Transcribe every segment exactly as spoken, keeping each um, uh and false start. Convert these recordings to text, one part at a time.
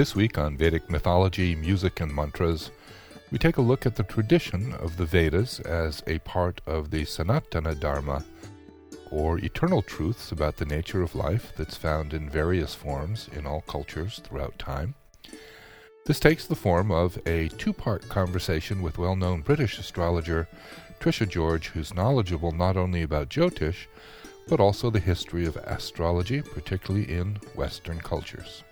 This week on Vedic Mythology, Music, and Mantras, we take a look at the tradition of the Vedas as a part of the Sanatana Dharma, or eternal truths about the nature of life that's found in various forms in all cultures throughout time. This takes the form of a two-part conversation with well-known British astrologer Trisha George, who's knowledgeable not only about Jyotish, but also the history of astrology, particularly in Western cultures.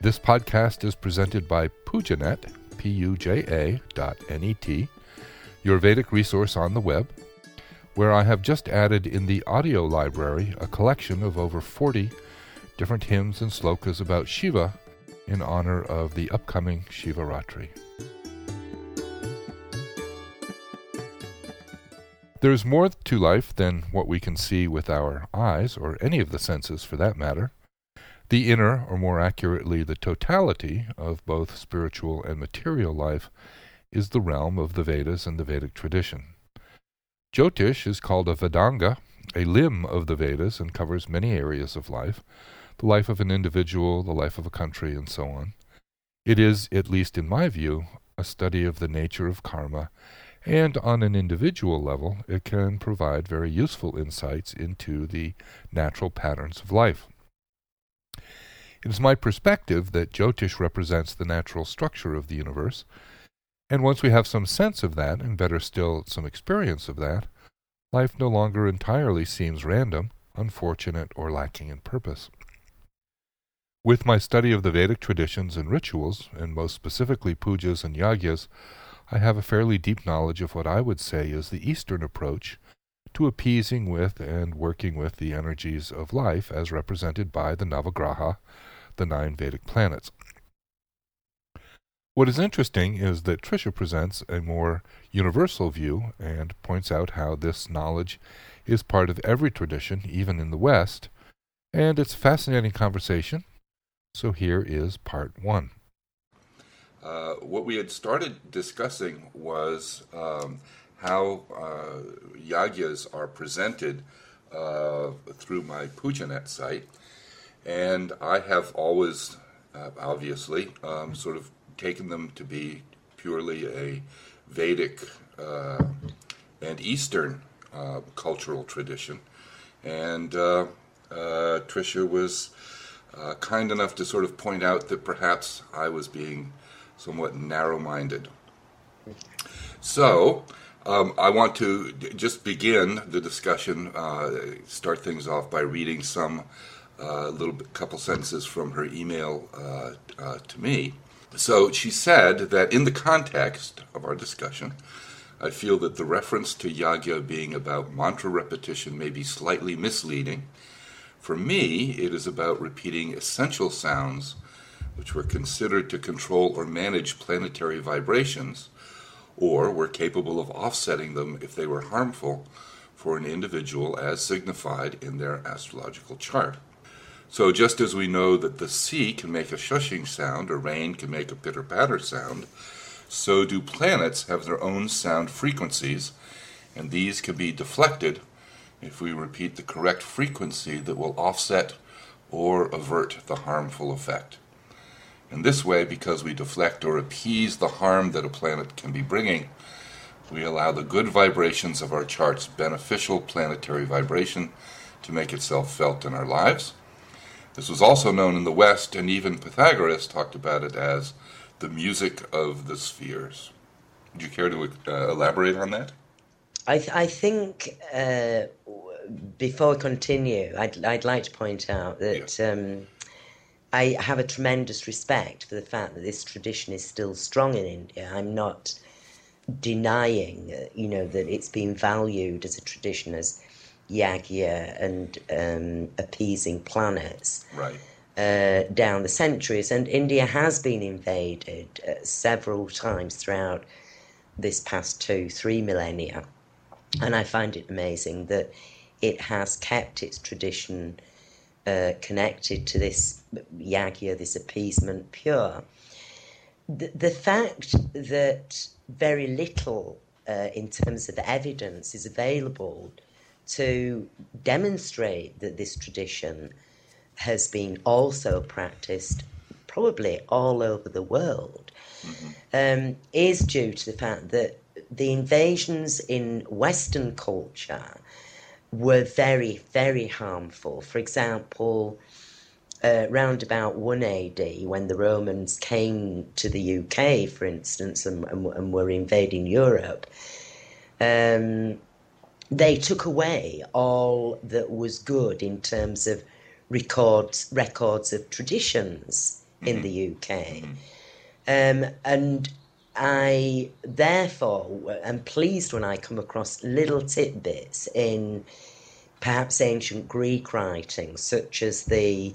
This podcast is presented by Pujanet, P U J A dot N E T, your Vedic resource on the web, where I have just added in the audio library a collection of over forty different hymns and slokas about Shiva in honor of the upcoming Shivaratri. There is more to life than what we can see with our eyes, or any of the senses for that matter. The inner, or more accurately, the totality of both spiritual and material life is the realm of the Vedas and the Vedic tradition. Jyotish is called a Vedanga, a limb of the Vedas, and covers many areas of life, the life of an individual, the life of a country, and so on. It is, at least in my view, a study of the nature of karma, and on an individual level, it can provide very useful insights into the natural patterns of life. It is my perspective that Jyotish represents the natural structure of the universe, and once we have some sense of that, and better still, some experience of that, life no longer entirely seems random, unfortunate, or lacking in purpose. With my study of the Vedic traditions and rituals, and most specifically pujas and yagyas, I have a fairly deep knowledge of what I would say is the Eastern approach to appeasing with and working with the energies of life as represented by the Navagraha, the nine Vedic planets. What is interesting is that Trisha presents a more universal view and points out how this knowledge is part of every tradition, even in the West, and it's a fascinating conversation, so here is part one. Uh, what we had started discussing was um, how uh, yagyas are presented uh, through my Pujanet site. And I have always, uh, obviously, um, sort of taken them to be purely a Vedic uh, and Eastern uh, cultural tradition. And uh, uh, Trisha was uh, kind enough to sort of point out that perhaps I was being somewhat narrow-minded. So, um, I want to d- just begin the discussion, uh, start things off by reading some uh, little bit, couple sentences from her email uh, uh, to me. So she said that in the context of our discussion, I feel that the reference to yagya being about mantra repetition may be slightly misleading. For me, it is about repeating essential sounds which were considered to control or manage planetary vibrations, or were capable of offsetting them if they were harmful for an individual as signified in their astrological chart. So just as we know that the sea can make a shushing sound, or rain can make a pitter-patter sound, so do planets have their own sound frequencies, and these can be deflected if we repeat the correct frequency that will offset or avert the harmful effect. In this way, because we deflect or appease the harm that a planet can be bringing, we allow the good vibrations of our chart's beneficial planetary vibration to make itself felt in our lives. This was also known in the West, and even Pythagoras talked about it as the music of the spheres. Would you care to uh, elaborate on that? I, th- I think, uh, before we continue, I'd, I'd like to point out that... Yeah. Um, I have a tremendous respect for the fact that this tradition is still strong in India. I'm not denying, you know, that it's been valued as a tradition as yagya and um, appeasing planets right. uh, down the centuries. And India has been invaded uh, several times throughout this past two, three millennia. And I find it amazing that it has kept its tradition Uh, connected to this yagya, this appeasement pure. The, the fact that very little uh, in terms of evidence is available to demonstrate that this tradition has been also practiced probably all over the world, mm-hmm. um, is due to the fact that the invasions in Western culture were very, very harmful. For example, uh, round about one A D, when the Romans came to the U K, for instance, and, and, and were invading Europe, um, they took away all that was good in terms of records, records of traditions mm-hmm. in the U K. Mm-hmm. Um, and I, therefore, am pleased when I come across little tidbits in perhaps ancient Greek writing, such as the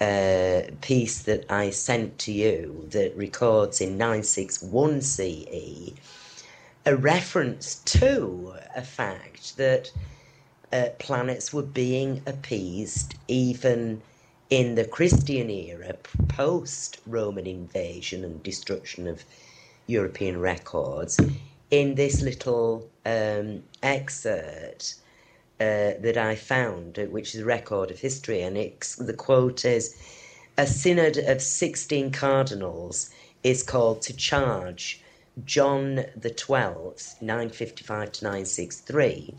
uh, piece that I sent to you that records in nine sixty-one C E a reference to a fact that uh, planets were being appeased even in the Christian era, post-Roman invasion and destruction of European records, in this little um, excerpt uh, that I found, which is a record of history, and it's, the quote is, "A synod of sixteen cardinals is called to charge John the Twelfth, nine fifty-five to nine sixty-three,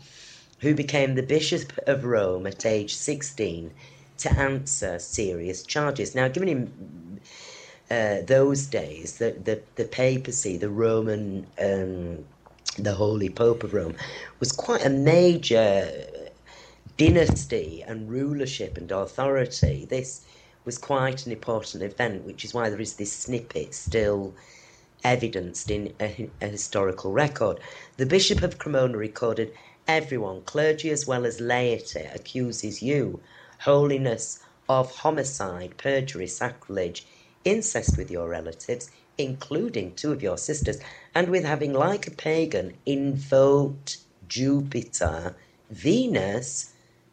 who became the Bishop of Rome at age sixteen, to answer serious charges." Now, given him... Uh, those days, the, the, the papacy, the Roman, um, the Holy Pope of Rome, was quite a major dynasty and rulership and authority. This was quite an important event, which is why there is this snippet still evidenced in a, a historical record. "The Bishop of Cremona recorded, 'Everyone, clergy as well as laity, accuses you, Holiness, of homicide, perjury, sacrilege, incest with your relatives, including two of your sisters, and with having, like a pagan, invoked Jupiter, Venus,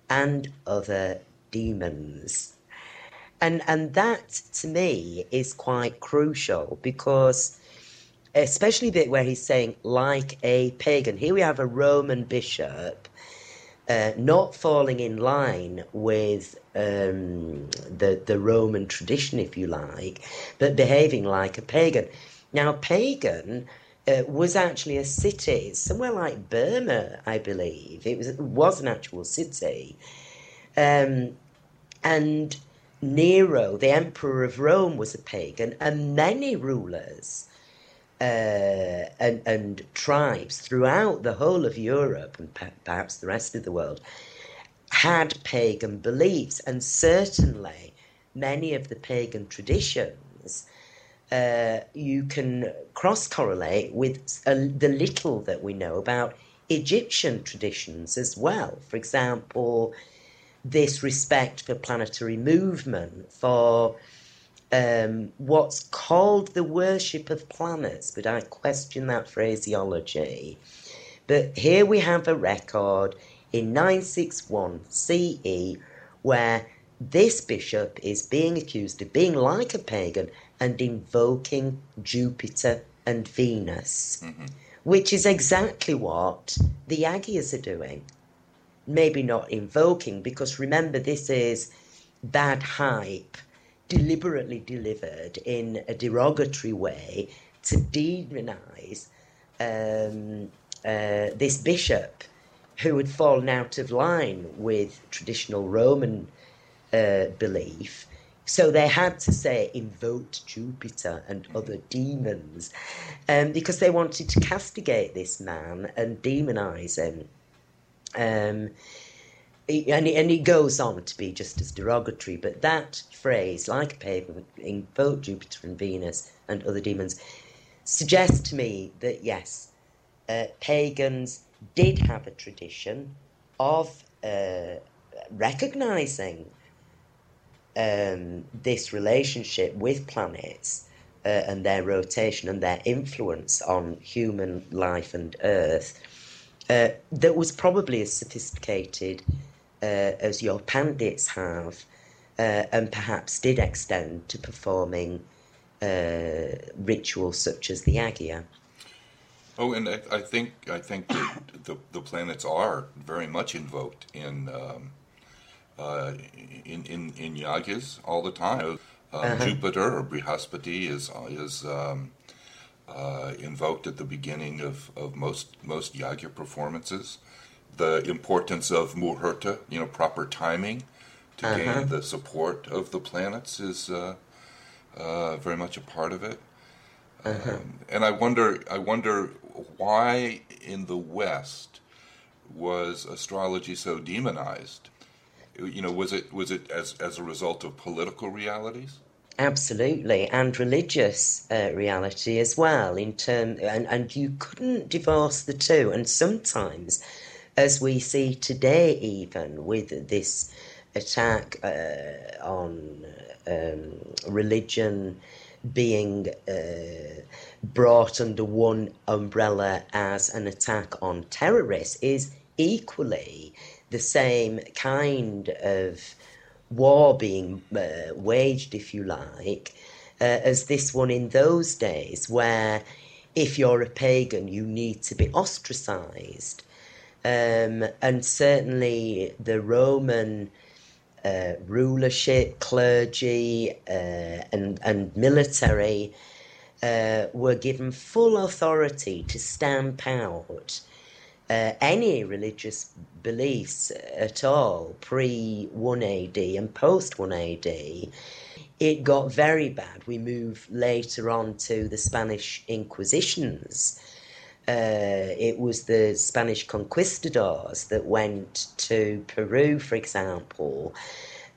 and other demons.'" And and that, to me, is quite crucial, because especially the bit where he's saying, like a pagan, here we have a Roman bishop uh, not falling in line with Um, the, the Roman tradition, if you like, but behaving like a pagan. Now, pagan uh, was actually a city, somewhere like Burma, I believe. It was, it was an actual city. Um, and Nero, the emperor of Rome, was a pagan, and many rulers uh, and, and tribes throughout the whole of Europe, and perhaps the rest of the world, had pagan beliefs, and certainly many of the pagan traditions uh, you can cross-correlate with uh, the little that we know about Egyptian traditions as well. For example, this respect for planetary movement, for um, what's called the worship of planets, but I question that phraseology. But here we have a record in nine sixty-one C E, where this bishop is being accused of being like a pagan and invoking Jupiter and Venus, mm-hmm. which is exactly what the Yagyas are doing. Maybe not invoking, because remember, this is bad hype, deliberately delivered in a derogatory way to demonize um, uh, this bishop, who had fallen out of line with traditional Roman uh, belief. So they had to say, invoked Jupiter and other demons, um, because they wanted to castigate this man and demonise him. Um, and, and it goes on to be just as derogatory, but that phrase, like a pagan, invoked Jupiter and Venus and other demons, suggests to me that, yes, uh, pagans did have a tradition of uh, recognising um, this relationship with planets uh, and their rotation and their influence on human life and Earth uh, that was probably as sophisticated uh, as your pandits have uh, and perhaps did extend to performing uh, rituals such as the Yagya. Oh, and I, I think I think that the, the planets are very much invoked in um, uh, in, in in yagyas all the time. Um, uh-huh. Jupiter, or Brihaspati, is is um, uh, invoked at the beginning of, of most most yagya performances. The importance of muhurta, you know, proper timing, to uh-huh. gain the support of the planets is uh, uh, very much a part of it. Uh-huh. Um, and I wonder, I wonder why in the West was astrology so demonized? You know, was it was it as as a result of political realities? Absolutely, and religious uh, reality as well. In term, and and you couldn't divorce the two. And sometimes, as we see today, even with this attack uh, on um, religion being uh, brought under one umbrella as an attack on terrorists, is equally the same kind of war being uh, waged, if you like, uh, as this one in those days, where if you're a pagan, you need to be ostracised. Um, and certainly the Roman Uh, rulership, clergy, uh, and and military uh, were given full authority to stamp out uh, any religious beliefs at all, pre one A D and post one A D. It got very bad. We move later on to the Spanish Inquisitions. Uh, it was the Spanish conquistadors that went to Peru, for example,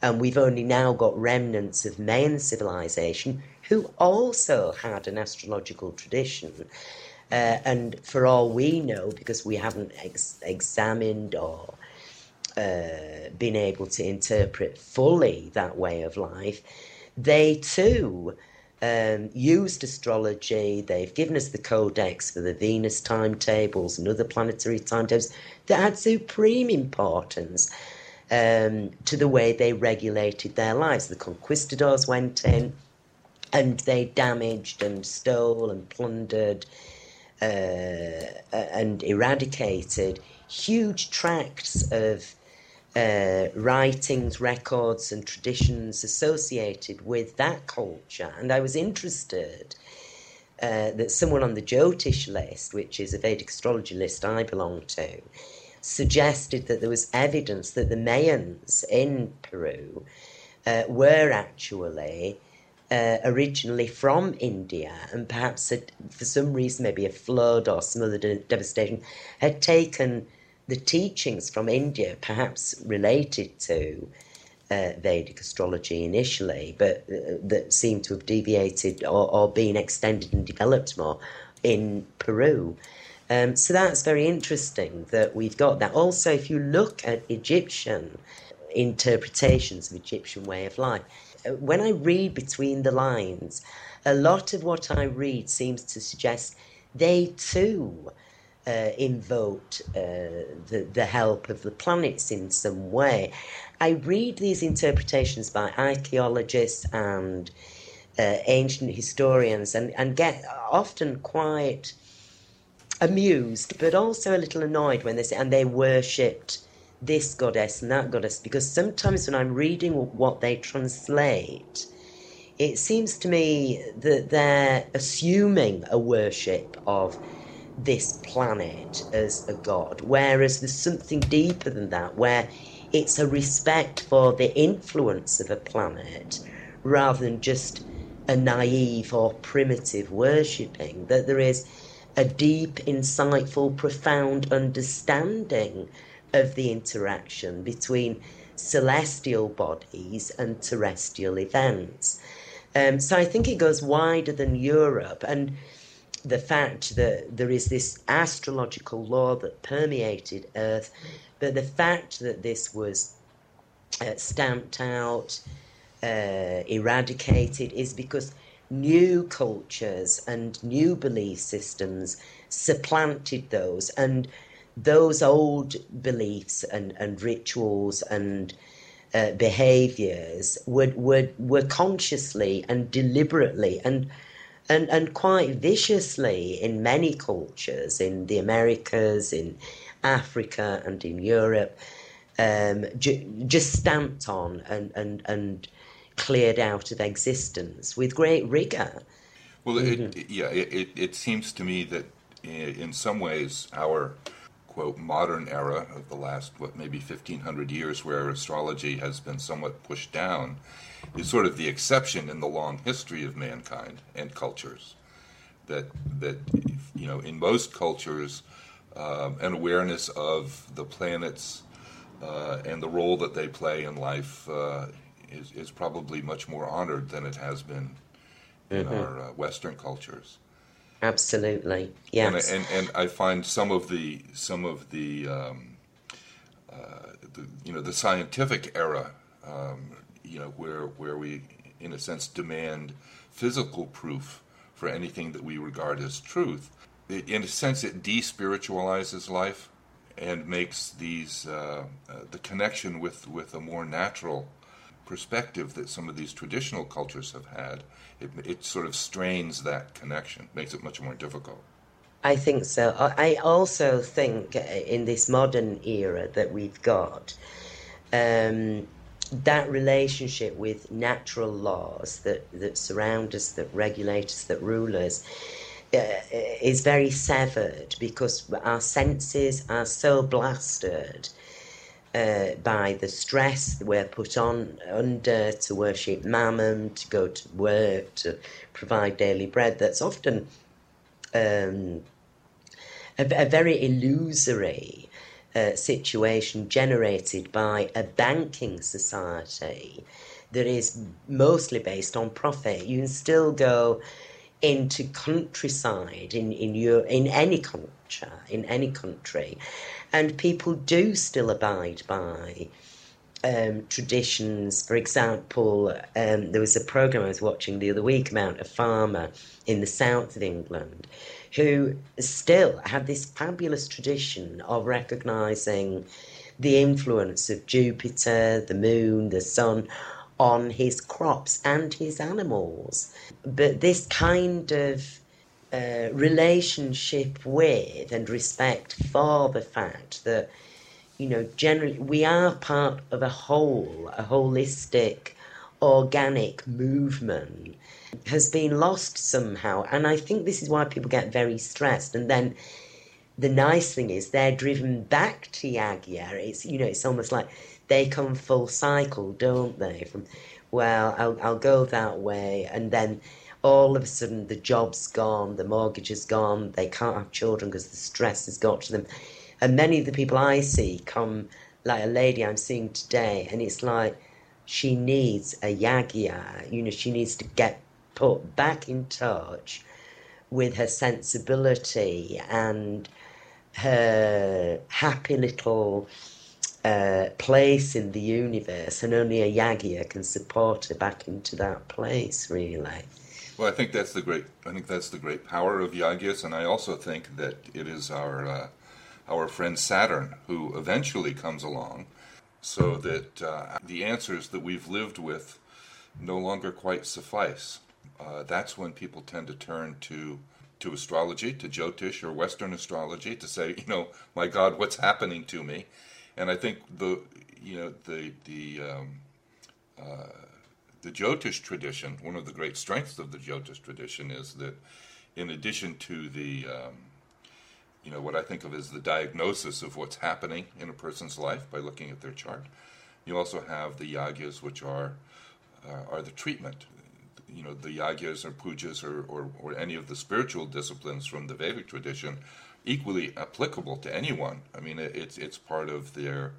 and we've only now got remnants of Mayan civilization, who also had an astrological tradition. Uh, and for all we know, because we haven't ex- examined or uh, been able to interpret fully that way of life, they too Um, used astrology. They've given us the codex for the Venus timetables and other planetary timetables that had supreme importance um, to the way they regulated their lives. The conquistadors went in and they damaged and stole and plundered uh, and eradicated huge tracts of Uh, writings, records and traditions associated with that culture. And I was interested uh, that someone on the Jyotish list, which is a Vedic astrology list I belong to, suggested that there was evidence that the Mayans in Peru uh, were actually uh, originally from India, and perhaps had, for some reason, maybe a flood or some other de- devastation, had taken the teachings from India, perhaps related to uh, Vedic astrology initially, but uh, that seem to have deviated or, or been extended and developed more in Peru. Um, so that's very interesting that we've got that. Also, if you look at Egyptian interpretations of Egyptian way of life, when I read between the lines, a lot of what I read seems to suggest they too Uh, invoked uh, the, the help of the planets in some way. I read these interpretations by archaeologists and uh, ancient historians and, and get often quite amused, but also a little annoyed when they say, and they worshipped this goddess and that goddess, because sometimes when I'm reading what they translate, it seems to me that they're assuming a worship of this planet as a god, whereas there's something deeper than that, where it's a respect for the influence of a planet rather than just a naive or primitive worshipping, that there is a deep, insightful, profound understanding of the interaction between celestial bodies and terrestrial events. Um, so I think it goes wider than Europe, and the fact that there is this astrological law that permeated Earth, but the fact that this was uh, stamped out, uh, eradicated, is because new cultures and new belief systems supplanted those, and those old beliefs and, and rituals and uh, behaviours were, were, were consciously and deliberately and And and quite viciously in many cultures, in the Americas, in Africa and in Europe, um, ju- just stamped on and, and, and cleared out of existence with great rigor. Well, it, mm-hmm. it, yeah, it, it seems to me that in some ways our, quote, modern era of the last, what, maybe fifteen hundred years, where astrology has been somewhat pushed down, is sort of the exception in the long history of mankind and cultures. That, that you know, in most cultures, um, an awareness of the planets uh, and the role that they play in life uh, is, is probably much more honored than it has been in mm-hmm. our uh, Western cultures. Absolutely, yes. And, and and I find some of the some of the, um, uh, the you know the scientific era, um, you know, where where we in a sense demand physical proof for anything that we regard as truth. It, in a sense, it de-spiritualizes life and makes these uh, uh, the connection with with a more natural perspective that some of these traditional cultures have had. It, it sort of strains that connection, makes it much more difficult. I think so. I also think in this modern era that we've got, um, that relationship with natural laws that, that surround us, that regulate us, that rule us, uh, is very severed because our senses are so blasted Uh, by the stress that we're put on under to worship Mammon, to go to work, to provide daily bread. That's often um, a, a very illusory uh, situation generated by a banking society that is mostly based on profit. You can still go into countryside in in your in any culture in any country, and people do still abide by um, traditions. For example, um, there was a program I was watching the other week about a farmer in the south of England who still had this fabulous tradition of recognising the influence of Jupiter, the moon, the sun, on his crops and his animals. But this kind of uh, relationship with and respect for the fact that, you know, generally we are part of a whole, a holistic, organic movement, has been lost somehow. And I think this is why people get very stressed. And then the nice thing is they're driven back to yagya. It's, you know, it's almost like they come full cycle, don't they? From, well, I'll, I'll go that way, and then all of a sudden the job's gone, the mortgage is gone, they can't have children because the stress has got to them. And many of the people I see come, like a lady I'm seeing today, and it's like she needs a yagya. You know, she needs to get put back in touch with her sensibility and her happy little Uh, place in the universe, and only a yagya can support her back into that place, really. Well, I think that's the great. I think that's the great power of yagyas, and I also think that it is our uh, our friend Saturn who eventually comes along, so that uh, the answers that we've lived with no longer quite suffice. Uh, that's when people tend to turn to. to astrology, to Jyotish or Western astrology, to say, you know, my God, what's happening to me? And I think the, you know, the the um, uh, the Jyotish tradition. One of the great strengths of the Jyotish tradition is that, in addition to the, um, you know, what I think of as the diagnosis of what's happening in a person's life by looking at their chart, you also have the yagyas, which are uh, are the treatment. You know, the yagyas or pujas or, or or any of the spiritual disciplines from the Vedic tradition. Equally applicable to anyone. I mean, it's it's part of their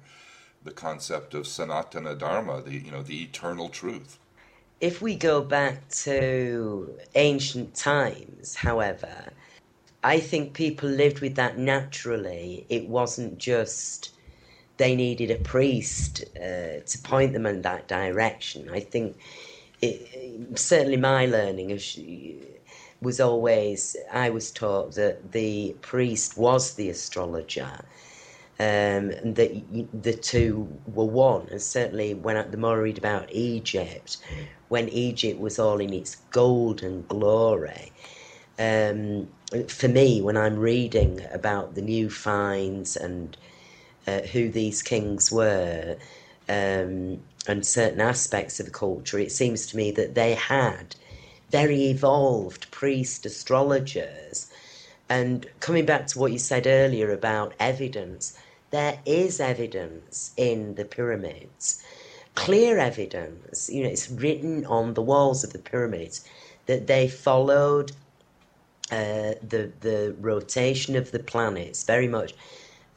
the concept of Sanatana Dharma, the you know the eternal truth. If we go back to ancient times, however, I think people lived with that naturally. It wasn't just they needed a priest uh, to point them in that direction. I think it, certainly my learning of. was always, I was taught that the priest was the astrologer, um, and that the two were one. And certainly when I, the more I read about Egypt, when Egypt was all in its golden glory, um, for me, when I'm reading about the new finds and uh, who these kings were, um, and certain aspects of the culture, it seems to me that they had very evolved priest astrologers. And coming back to what you said earlier about evidence, there is evidence in the pyramids, clear evidence. You know, it's written on the walls of the pyramids that they followed uh, the the rotation of the planets very much,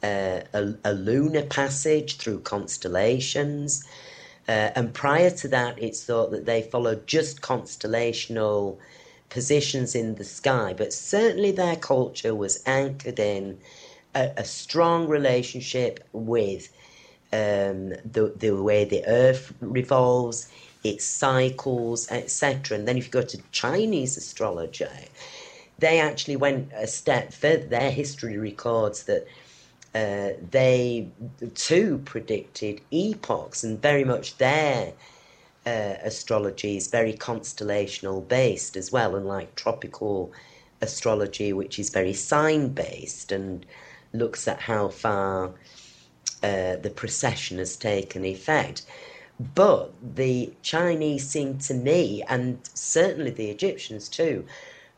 uh, a, a lunar passage through constellations, uh, and prior to that, it's thought that they followed just constellational positions in the sky. But certainly their culture was anchored in a, a strong relationship with um, the the way the earth revolves, its cycles, et cetera. And then if you go to Chinese astrology, they actually went a step further. Their history records that uh, they too predicted epochs, and very much their Uh, astrology is very constellational based as well, unlike tropical astrology, which is very sign based and looks at how far uh, the precession has taken effect. But the Chinese seem to me, and certainly the Egyptians too,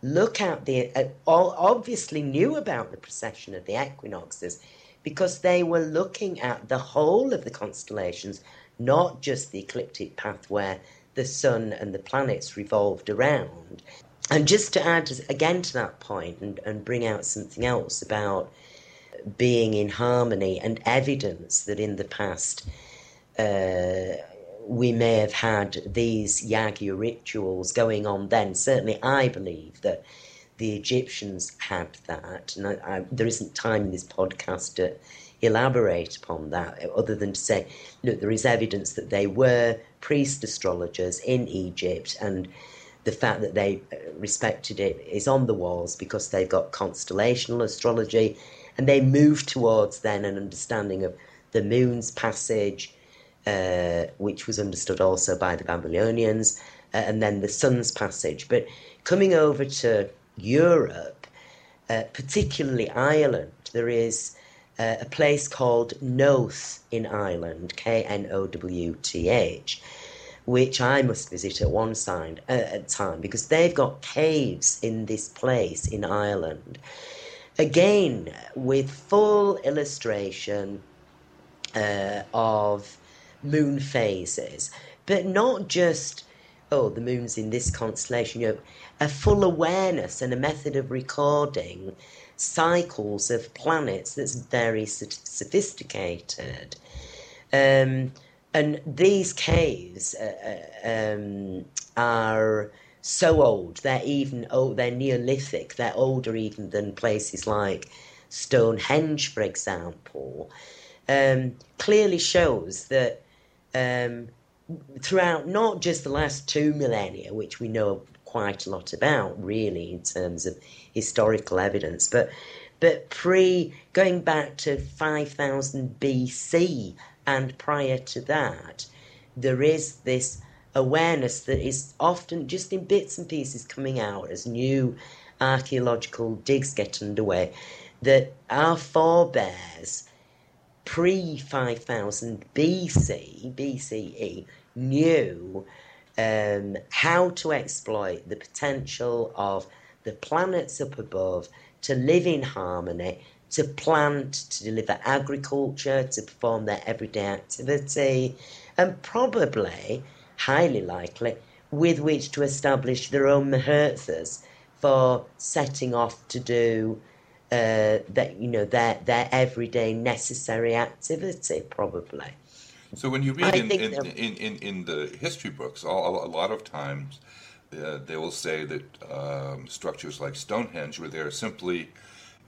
look at the uh, obviously knew about the precession of the equinoxes, because they were looking at the whole of the constellations, not just the ecliptic path where the sun and the planets revolved around. And just to add again to that point and, and bring out something else about being in harmony and evidence that in the past uh, we may have had these yagya rituals going on then. Certainly I believe that the Egyptians had that. And I, I, there isn't time in this podcast to elaborate upon that, other than to say, look, there is evidence that they were priest astrologers in Egypt, and the fact that they respected it is on the walls because they've got constellational astrology, and they moved towards then an understanding of the moon's passage, uh, which was understood also by the Babylonians, uh, and then the sun's passage. But coming over to Europe, uh, particularly Ireland, there is Uh, a place called Knowth in Ireland, K N O W T H, which I must visit at one side, uh, at time, because they've got caves in this place in Ireland. Again, with full illustration uh, of moon phases, but not just, oh, the moon's in this constellation, you know, a full awareness and a method of recording cycles of planets that's very sophisticated. Um, and these caves uh, um, are so old, they're even oh, they're Neolithic, they're older even than places like Stonehenge, for example. Um, clearly shows that um, throughout not just the last two millennia, which we know quite a lot about, really, in terms of historical evidence, but but pre going back to five thousand B C and prior to that, there is this awareness that is often just in bits and pieces coming out as new archaeological digs get underway, that our forebears pre five thousand B C, B C E knew Um, how to exploit the potential of the planets up above to live in harmony, to plant, to deliver agriculture, to perform their everyday activity, and probably, highly likely, with which to establish their own muhurtas for setting off to do uh, that, you know, their their everyday necessary activity, probably. So when you read in in, in, in in the history books, all, a lot of times uh, they will say that um, structures like Stonehenge were there simply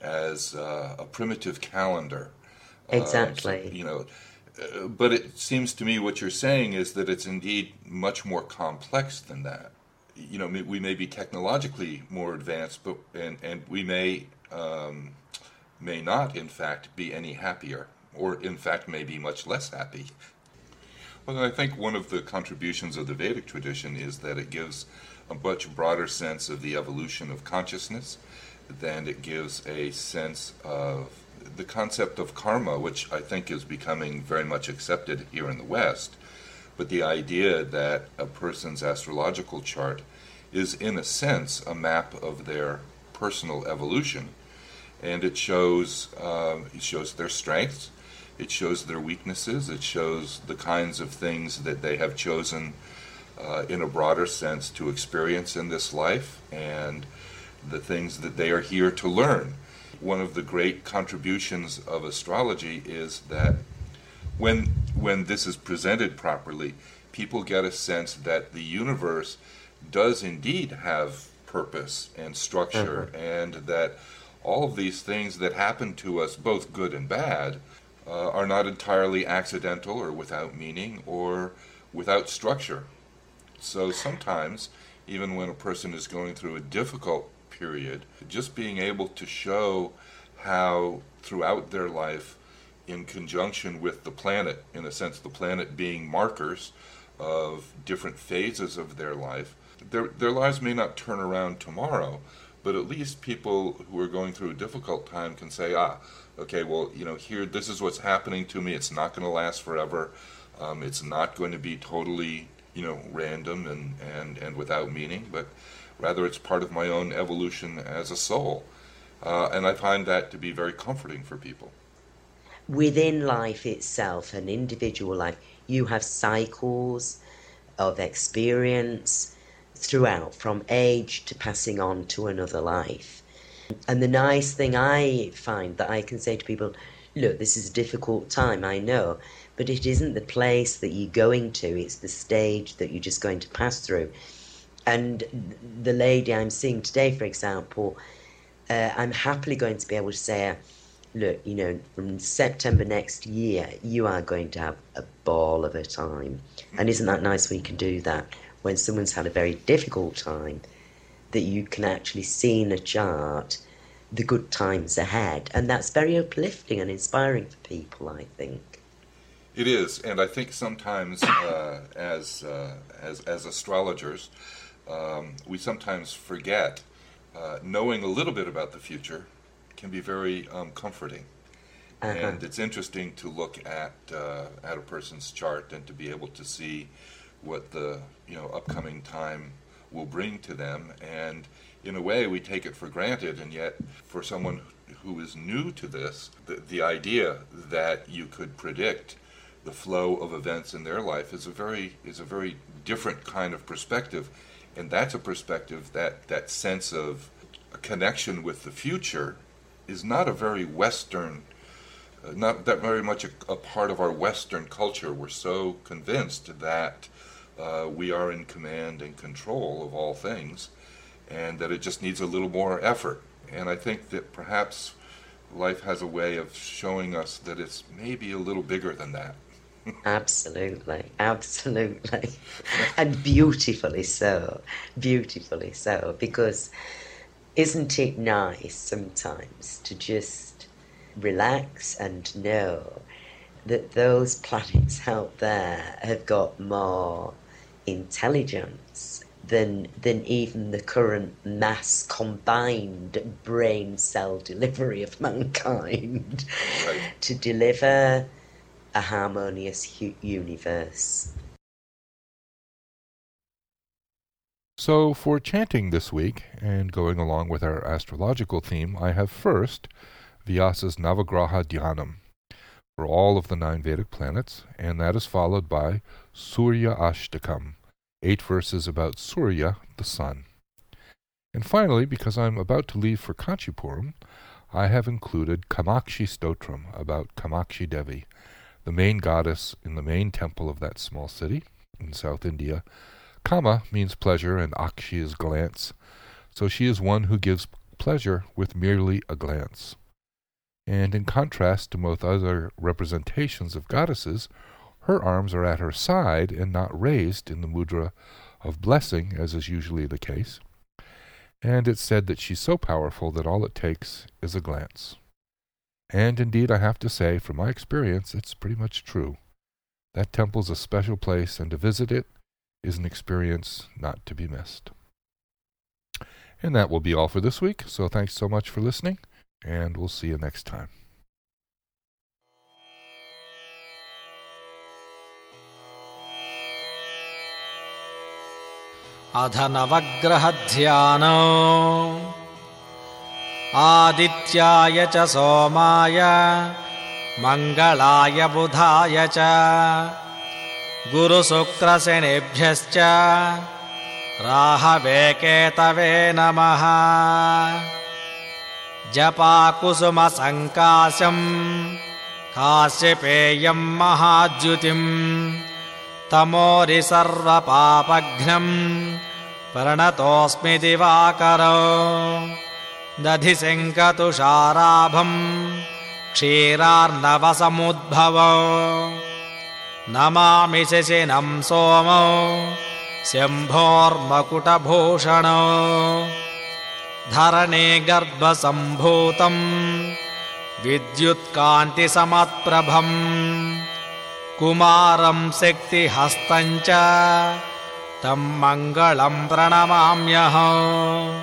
as uh, a primitive calendar. Exactly. Uh, so, you know, uh, but it seems to me what you're saying is that it's indeed much more complex than that. You know, we may be technologically more advanced, but and and we may um, may not, in fact, be any happier, or in fact, may be much less happy. Well, I think one of the contributions of the Vedic tradition is that it gives a much broader sense of the evolution of consciousness than it gives a sense of the concept of karma, which I think is becoming very much accepted here in the West, but the idea that a person's astrological chart is in a sense a map of their personal evolution, and it shows uh, it shows their strengths, it shows their weaknesses, it shows the kinds of things that they have chosen uh, in a broader sense to experience in this life, and the things that they are here to learn. One of the great contributions of astrology is that when when this is presented properly, people get a sense that the universe does indeed have purpose and structure, mm-hmm. and that all of these things that happen to us, both good and bad, uh, are not entirely accidental or without meaning or without structure. So sometimes, even when a person is going through a difficult period, just being able to show how throughout their life, in conjunction with the planet, in a sense the planet being markers of different phases of their life, their, their lives may not turn around tomorrow, but at least people who are going through a difficult time can say, ah, okay, well, you know, here, this is what's happening to me, it's not going to last forever, um, it's not going to be totally, you know, random and, and, and without meaning, but rather it's part of my own evolution as a soul. Uh, and I find that to be very comforting for people. Within life itself, an individual life, you have cycles of experience throughout, from age to passing on to another life. And the nice thing I find that I can say to people, look, this is a difficult time, I know, but it isn't the place that you're going to, it's the stage that you're just going to pass through. And the lady I'm seeing today, for example, uh, I'm happily going to be able to say, look, you know, from September next year, you are going to have a ball of a time. And isn't that nice we can do that? When someone's had a very difficult time, that you can actually see in a chart the good times ahead. And that's very uplifting and inspiring for people, I think. It is, and I think sometimes uh, as, uh, as, as astrologers, um, we sometimes forget uh, knowing a little bit about the future can be very um, comforting. Uh-huh. And it's interesting to look at, uh, at a person's chart and to be able to see what the, you know, upcoming time will bring to them. And in a way, we take it for granted, and yet for someone who is new to this, the, the idea that you could predict the flow of events in their life is a very is a very different kind of perspective, and that's a perspective that that sense of a connection with the future is not a very Western, uh, not that very much a, a part of our Western culture. We're so convinced that uh, we are in command and control of all things, and that it just needs a little more effort. And I think that perhaps life has a way of showing us that it's maybe a little bigger than that. Absolutely, absolutely. And beautifully so, beautifully so, because isn't it nice sometimes to just relax and know that those planets out there have got more intelligence than than even the current mass combined brain cell delivery of mankind to deliver a harmonious universe. So for chanting this week, and going along with our astrological theme, I have first Vyasa's Navagraha Dhyanam for all of the nine Vedic planets, and that is followed by Surya Ashtakam, eight verses about Surya, the sun. And finally, because I'm about to leave for Kanchipuram, I have included Kamakshi Stotram about Kamakshi Devi, the main goddess in the main temple of that small city in South India. Kama means pleasure and Akshi is glance, so she is one who gives pleasure with merely a glance. And in contrast to most other representations of goddesses, her arms are at her side and not raised in the mudra of blessing, as is usually the case. And it's said that she's so powerful that all it takes is a glance. And indeed, I have to say, from my experience, it's pretty much true. That temple's a special place, and to visit it is an experience not to be missed. And that will be all for this week, so thanks so much for listening, and we'll see you next time. अध नवग्रह ध्यानम् आदित्याय च सोमाय मंगलाय बुधाय च गुरुशुक्रशनेभ्यश्च Rahway केतवे नमः। जपाकुसुम संकाशं काश्यपेयं महाद्युतिं तमोरि सर्वपापघ्नं प्रणतोऽस्मि दिवाकरो। दधि सिंहतुषाराभं क्षीरार्णवसमुद्भवो नमामि शशिनं सोमो शम्भोर्मकुटभूषणो। धरणे गर्भसम्भूतं विद्युत्कान्तिसमत्प्रभं कुमारं शक्तिहस्तं च तं मङ्गलं प्रणमाम्यहम्।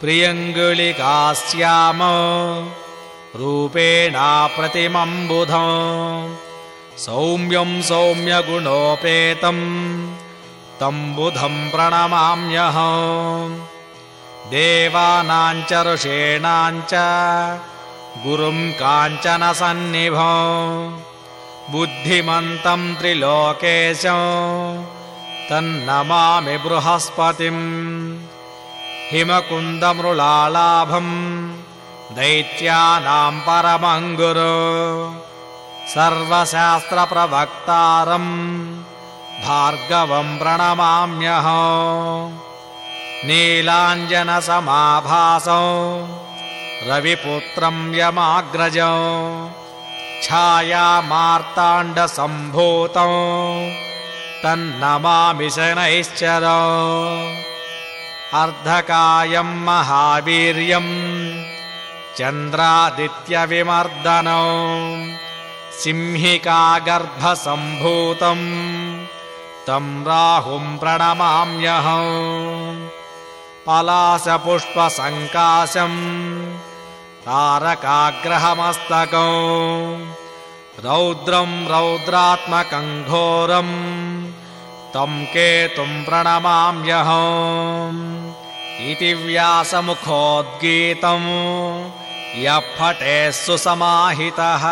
प्रियङ्गुलिकास्याम रूपेण प्रतिमं बुधं सौम्यं सौम्यगुणोपेतं तं बुधं प्रणमाम्यहम्। देवानां च ऋषीणां च गुरुं काञ्चनसन्निभं बुद्धिमन्तं त्रिलोकेशं तन्नमामि बृहस्पतिम्। हिमकुन्दमृळालाभं दैत्यानां परमं गुरो सर्वशास्त्रप्रवक्तारं भार्गवं प्रणमाम्यहम्। नीलाञ्जनसमाभासौ रविपुत्रं यमाग्रजौ छायामार्ताण्डसम्भूतौ तन्नमामि शनैश्चरौ। अर्धकायं महावीर्यं चन्द्रादित्यविमर्दनौ सिंहिकागर्भसम्भूतं तं राहुं प्रणमाम्यहम्। पलाशपुष्पसङ्काशं तारकाग्रहमस्तकौ रौद्रं रौद्रात्मकं घोरं तं केतुं प्रणमाम्यहम्। इति व्यासमुखोद्गीतं यः पठेत् सुसमाहितः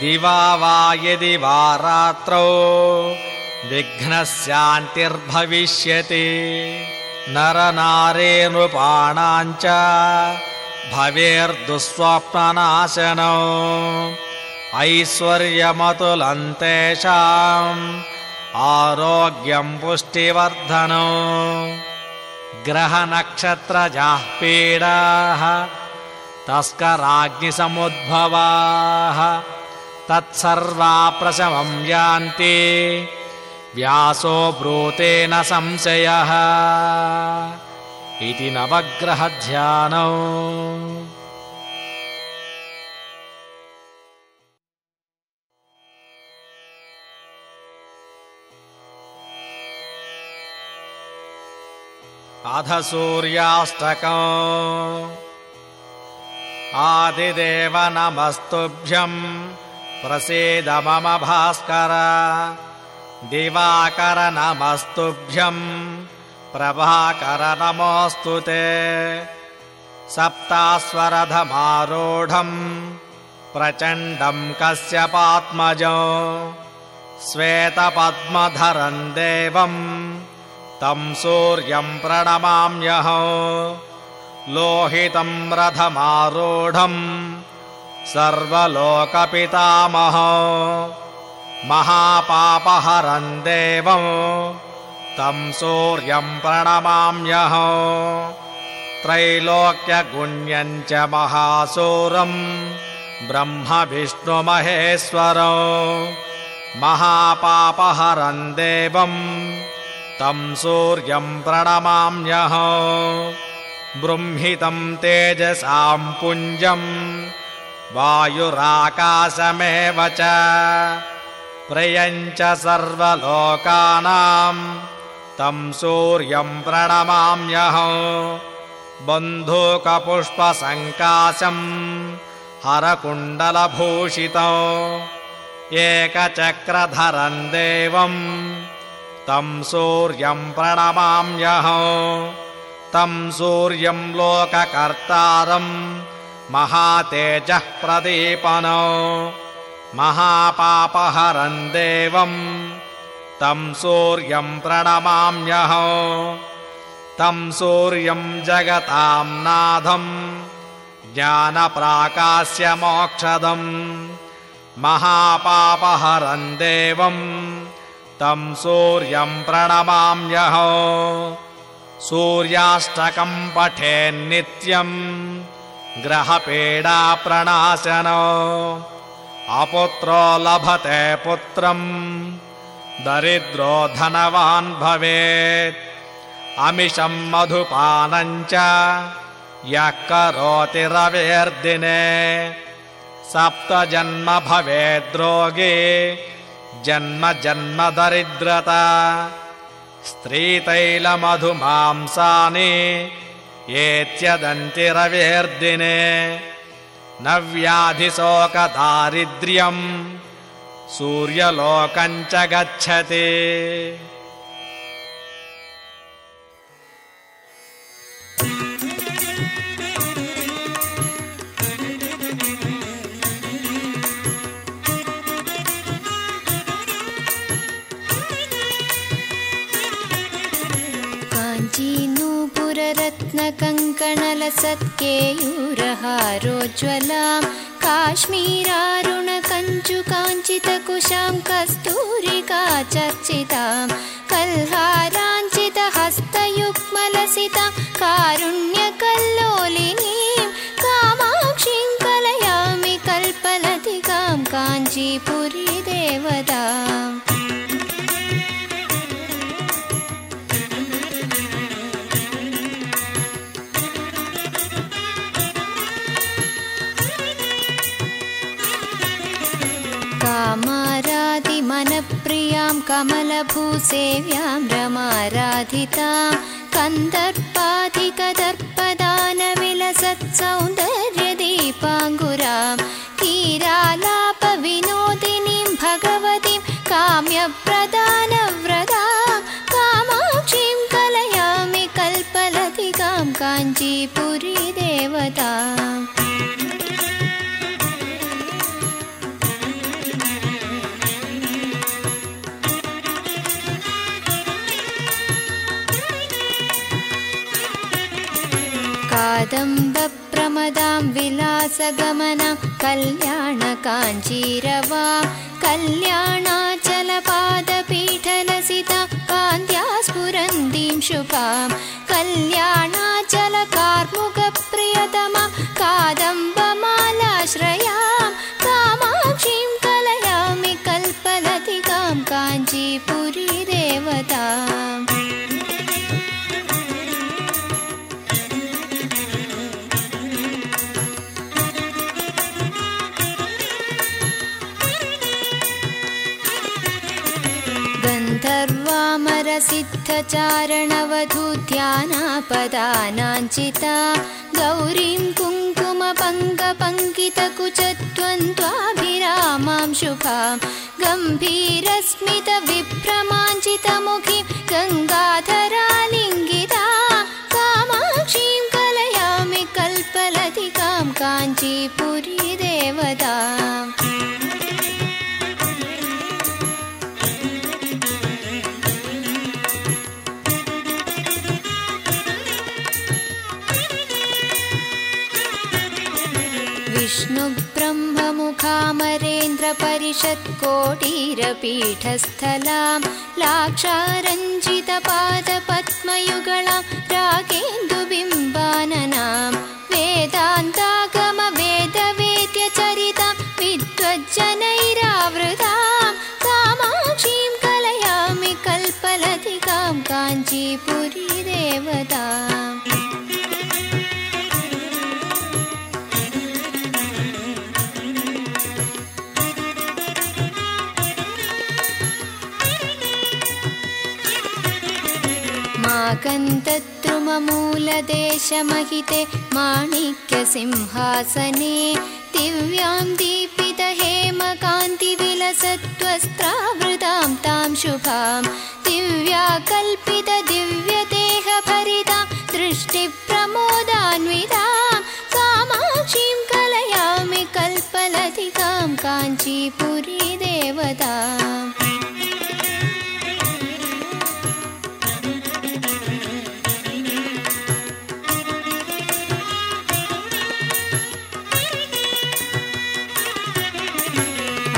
दिवा वा यदि वा रात्रौ विघ्नशान्तिर्भविष्यति। नरनारीनृपाणां च भवेर्दुःस्वप्ननाशनो ऐश्वर्यमतुलं तेषाम् आरोग्यं पुष्टिवर्धनो। ग्रहनक्षत्रजाः पीडाः तस्कराग्निसमुद्भवाः तत्सर्वाप्रशमं यान्ति व्यासो ब्रूतेन संशयः। इति नवग्रह ध्यानम्। अथ सूर्याष्टकम्। आदिदेव नमस्तुभ्यं प्रसीद मम भास्कर। दिवाकर नमस्तुभ्यं प्रभाकर नमोस्तुते। सप्तास्वरधमारूढं प्रचण्डं कश्यपात्मजो श्वेतपद्मधरं देवं तं सूर्यं प्रणमाम्यहम्। लोहितं रथमारूढं सर्वलोकपितामहम् महापापहरं देवं तं सूर्यं प्रणमाम्यहम्। त्रैलोक्यगुण्यं च महासूरं ब्रह्मविष्णुमहेश्वरं महापापहरं देवं तं सूर्यं प्रणमाम्यहम्। बृंहितं तेजसां पुञ्जं वायुराकाशमेव च प्रियञ्च सर्वलोकानां तं सूर्यं प्रणमाम्यहम्। बन्धूकपुष्पसङ्काशं हरकुण्डलभूषितं एकचक्रधरं देवं Tam Suryam Pranamamyaho Tam Suryam Lokakartaram Mahatejah Pradipano Mahapapaharan Devam Tam Suryam Pranamamyaho Tam Suryam Jagatam Nadham Jnana Prakasya Mokshadam Mahapapaharan Devam Tam Suryam Pranamamyaho Surya Ashtakam Pathen Nityam Graha Peda Pranasano Aputro Labhate Putram Daridro Dhanavan Bhavet Amisham Madhupanancha Yakaroti Raverdine Sapta Janma Bhavet Drogi Janma Janma Daridrata Stri Taila Madhumamsani Yetyadanti Raverdine Navyadhisoka Daridriyam Surya Lokancha Gacchati. रत्नकङ्कणलसत्केयूरहारोज्ज्वलां काश्मीरारुणकञ्चुकाञ्चितकुशां कस्तूरिकाचर्चितां कल्हाराञ्चितहस्तयुग्मलसितां कारुण्यकल्लोलिनीं कामाक्षीं कलयामि कल्पलतिकां काञ्चीपुरीदेवताम्. कामाराधिमनप्रियां कमलभूसेव्यां रमाराधितां कन्दर्पाधिकदर्पदानविलसत्सौन्दर्यदीपाङ्गुरां कीरालापविनोदिनीं भगवतीं काम्यप्रदानव्रतां कामाक्षीं कलयामि कल्पलतिकां काञ्चीपुरीदेवताम्. कादम्बप्रमदां विलासगमनां कल्याणकाञ्चीरवां कल्याणाचलपादपीठलसितां कान्त्यां स्फुरन्तीं शुभां कल्याणाचलकार्मुकप्रियतमां कादम्बमालाश्रयां कामाक्षीं कलयामि कल्पलतिकां काञ्चीपुरीदेवताम्. सिद्धचारणवधूध्यानापदानाञ्चिता गौरीं कुङ्कुमपङ्गपङ्कितकुचद्वन्द्वाभिरामां शुभां गम्भीरस्मितविभ्रमाञ्चितमुखीं गङ्गाधरालिङ्गिता कामाक्षीं कलयामि कल्पलतिकां काञ्चीपुरीदेवताम्. विष्णुब्रह्ममुखामरेन्द्रपरिषत्कोटीरपीठस्थलां लाक्षारञ्जितपादपद्मयुगलां रागेन्दुबिम्बाननां वेदान्तागमवेदवेद्यचरितां विद्वज्जनैरावृतां कामाक्षीं कलयामि कल्पलतिकां काञ्चीपुरीदेवताम्. माकन्तद्रुममूलदेशमहिते माणिक्यसिंहासने दिव्यां दीपितहेमकान्तिविलसत्वस्त्रावृतां तां शुभां दिव्यां कल्पितदिव्यदेहभरिता दृष्टिप्रमोदान्वितां कामाक्षीं कलयामि कल्पलतिकां काञ्चीपुरी देवताम्.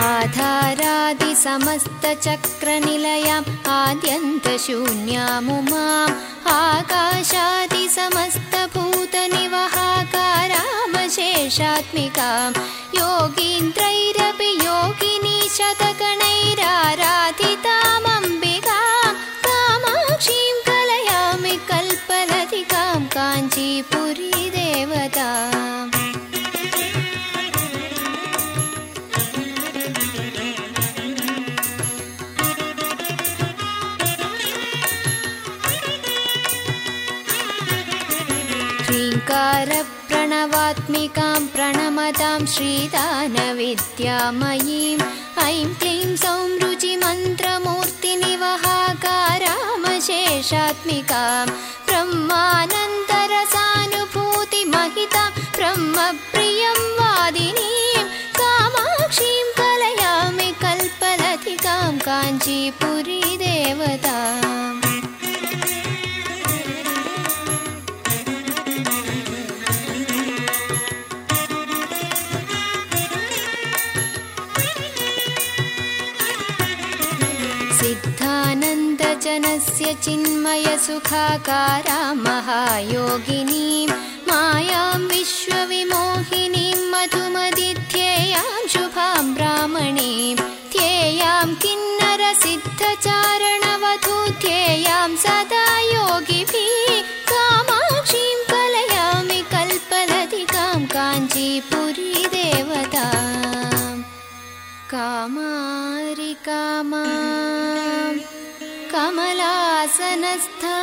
आधारादि समस्त चक्र निलयाम् आद्यन्त शून्याम् उमाम् आकाशादि समस्त भूत निवहाकाराम् शेषात्मिकाम् योगीन्द्रैरपि योगिनी शतगणैराराधिताम् अम्बिकाम् कामाक्षीं कलयामि कल्पलतिकां काञ्चीपुरी देवताम्. प्रणवात्मिकां प्रणमतां श्रीदानविद्यामयीं ऐं क्लीं सौं रुचिमन्त्रमूर्तिनिवहाकारामशेषात्मिकां ब्रह्मानन्दरसानुभूतिमहितां ब्रह्मप्रियं वादिनीं कामाक्षीं कलयामि कल्पलतिकां काञ्चीपुरी देवताम्. जनस्य चिन्मयसुखाकारां महायोगिनीं मायां विश्वविमोहिनीं मधुमदिध्येयां शुभां ब्राह्मणीं ध्येयां किन्नरसिद्धचारणवधूं ध्येयां सदा योगिभिः कामाक्षीं कलयामि कल्पलतिकां काञ्चीपुरी देवताम्. कामारि कामा कमलासनस्था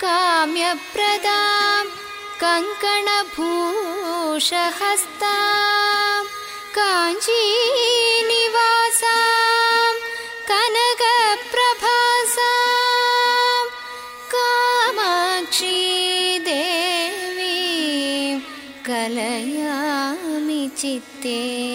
काम्यप्रदां कङ्कणभूषहस्ता काञ्चीनिवासां कनकप्रभासां कामाक्षी देवी कलयामि चित्ते.